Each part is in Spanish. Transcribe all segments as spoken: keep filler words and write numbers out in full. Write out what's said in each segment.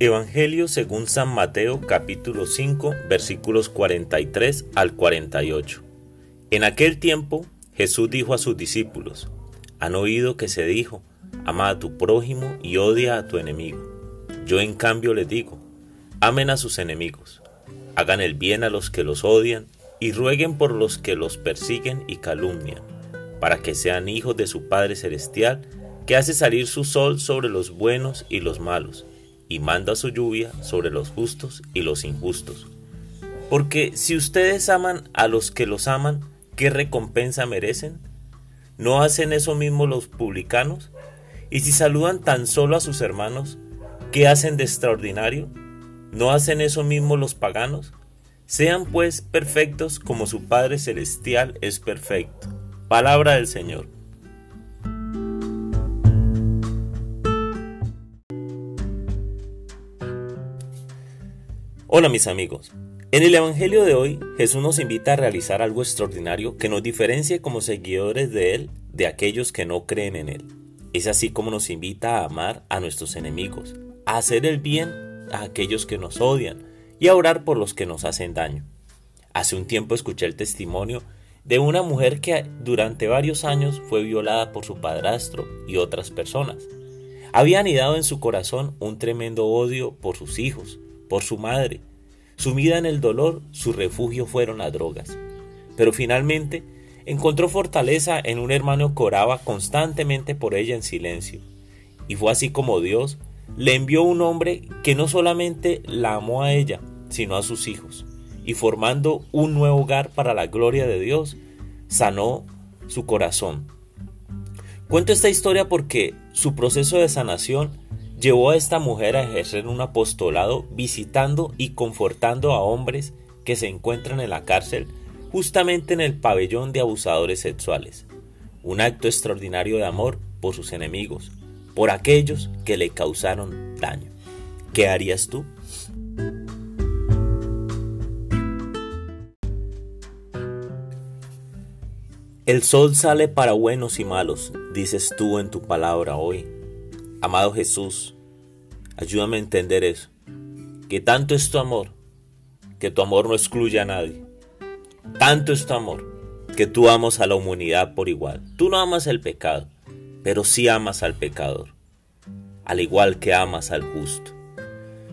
Evangelio según San Mateo capítulo cinco versículos cuarenta y tres al cuarenta y ocho. En aquel tiempo Jesús dijo a sus discípulos: han oído que se dijo, ama a tu prójimo y odia a tu enemigo. Yo en cambio les digo, amen a sus enemigos, hagan el bien a los que los odian y rueguen por los que los persiguen y calumnian, para que sean hijos de su Padre Celestial, que hace salir su sol sobre los buenos y los malos, y manda su lluvia sobre los justos y los injustos. Porque si ustedes aman a los que los aman, ¿qué recompensa merecen? ¿No hacen eso mismo los publicanos? Y si saludan tan solo a sus hermanos, ¿qué hacen de extraordinario? ¿No hacen eso mismo los paganos? Sean pues perfectos como su Padre Celestial es perfecto. Palabra del Señor. Hola mis amigos, en el Evangelio de hoy Jesús nos invita a realizar algo extraordinario que nos diferencie como seguidores de Él de aquellos que no creen en Él. Es así como nos invita a amar a nuestros enemigos, a hacer el bien a aquellos que nos odian y a orar por los que nos hacen daño. Hace un tiempo escuché el testimonio de una mujer que durante varios años fue violada por su padrastro y otras personas. Había anidado en su corazón un tremendo odio por sus hijos, por su madre. Sumida en el dolor, su refugio fueron las drogas. Pero finalmente encontró fortaleza en un hermano que oraba constantemente por ella en silencio. Y fue así como Dios le envió un hombre que no solamente la amó a ella, sino a sus hijos. Y formando un nuevo hogar para la gloria de Dios, sanó su corazón. Cuento esta historia porque su proceso de sanación llevó a esta mujer a ejercer un apostolado visitando y confortando a hombres que se encuentran en la cárcel, justamente en el pabellón de abusadores sexuales. Un acto extraordinario de amor por sus enemigos, por aquellos que le causaron daño. ¿Qué harías tú? El sol sale para buenos y malos, dices tú en tu palabra hoy. Amado Jesús, ayúdame a entender eso, que tanto es tu amor, que tu amor no excluye a nadie. Tanto es tu amor, que tú amas a la humanidad por igual. Tú no amas el pecado, pero sí amas al pecador, al igual que amas al justo.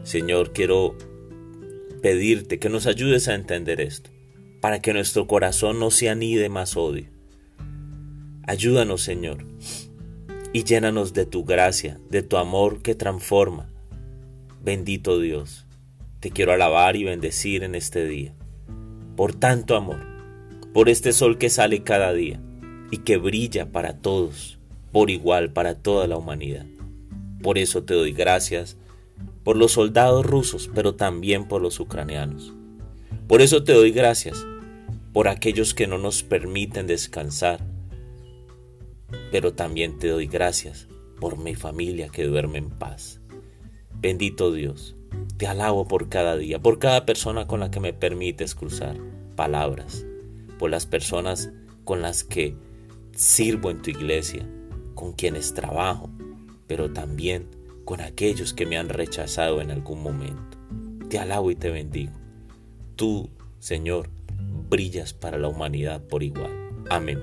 Señor, quiero pedirte que nos ayudes a entender esto, para que nuestro corazón no se anide más odio. Ayúdanos, Señor. Y llénanos de tu gracia, de tu amor que transforma. Bendito Dios, te quiero alabar y bendecir en este día, por tanto amor, por este sol que sale cada día y que brilla para todos, por igual para toda la humanidad. Por eso te doy gracias por los soldados rusos, pero también por los ucranianos. Por eso te doy gracias por aquellos que no nos permiten descansar, pero también te doy gracias por mi familia que duerme en paz. Bendito Dios, te alabo por cada día, por cada persona con la que me permites cruzar palabras, por las personas con las que sirvo en tu iglesia, con quienes trabajo, pero también con aquellos que me han rechazado en algún momento. Te alabo y te bendigo. Tú, Señor, brillas para la humanidad por igual. Amén.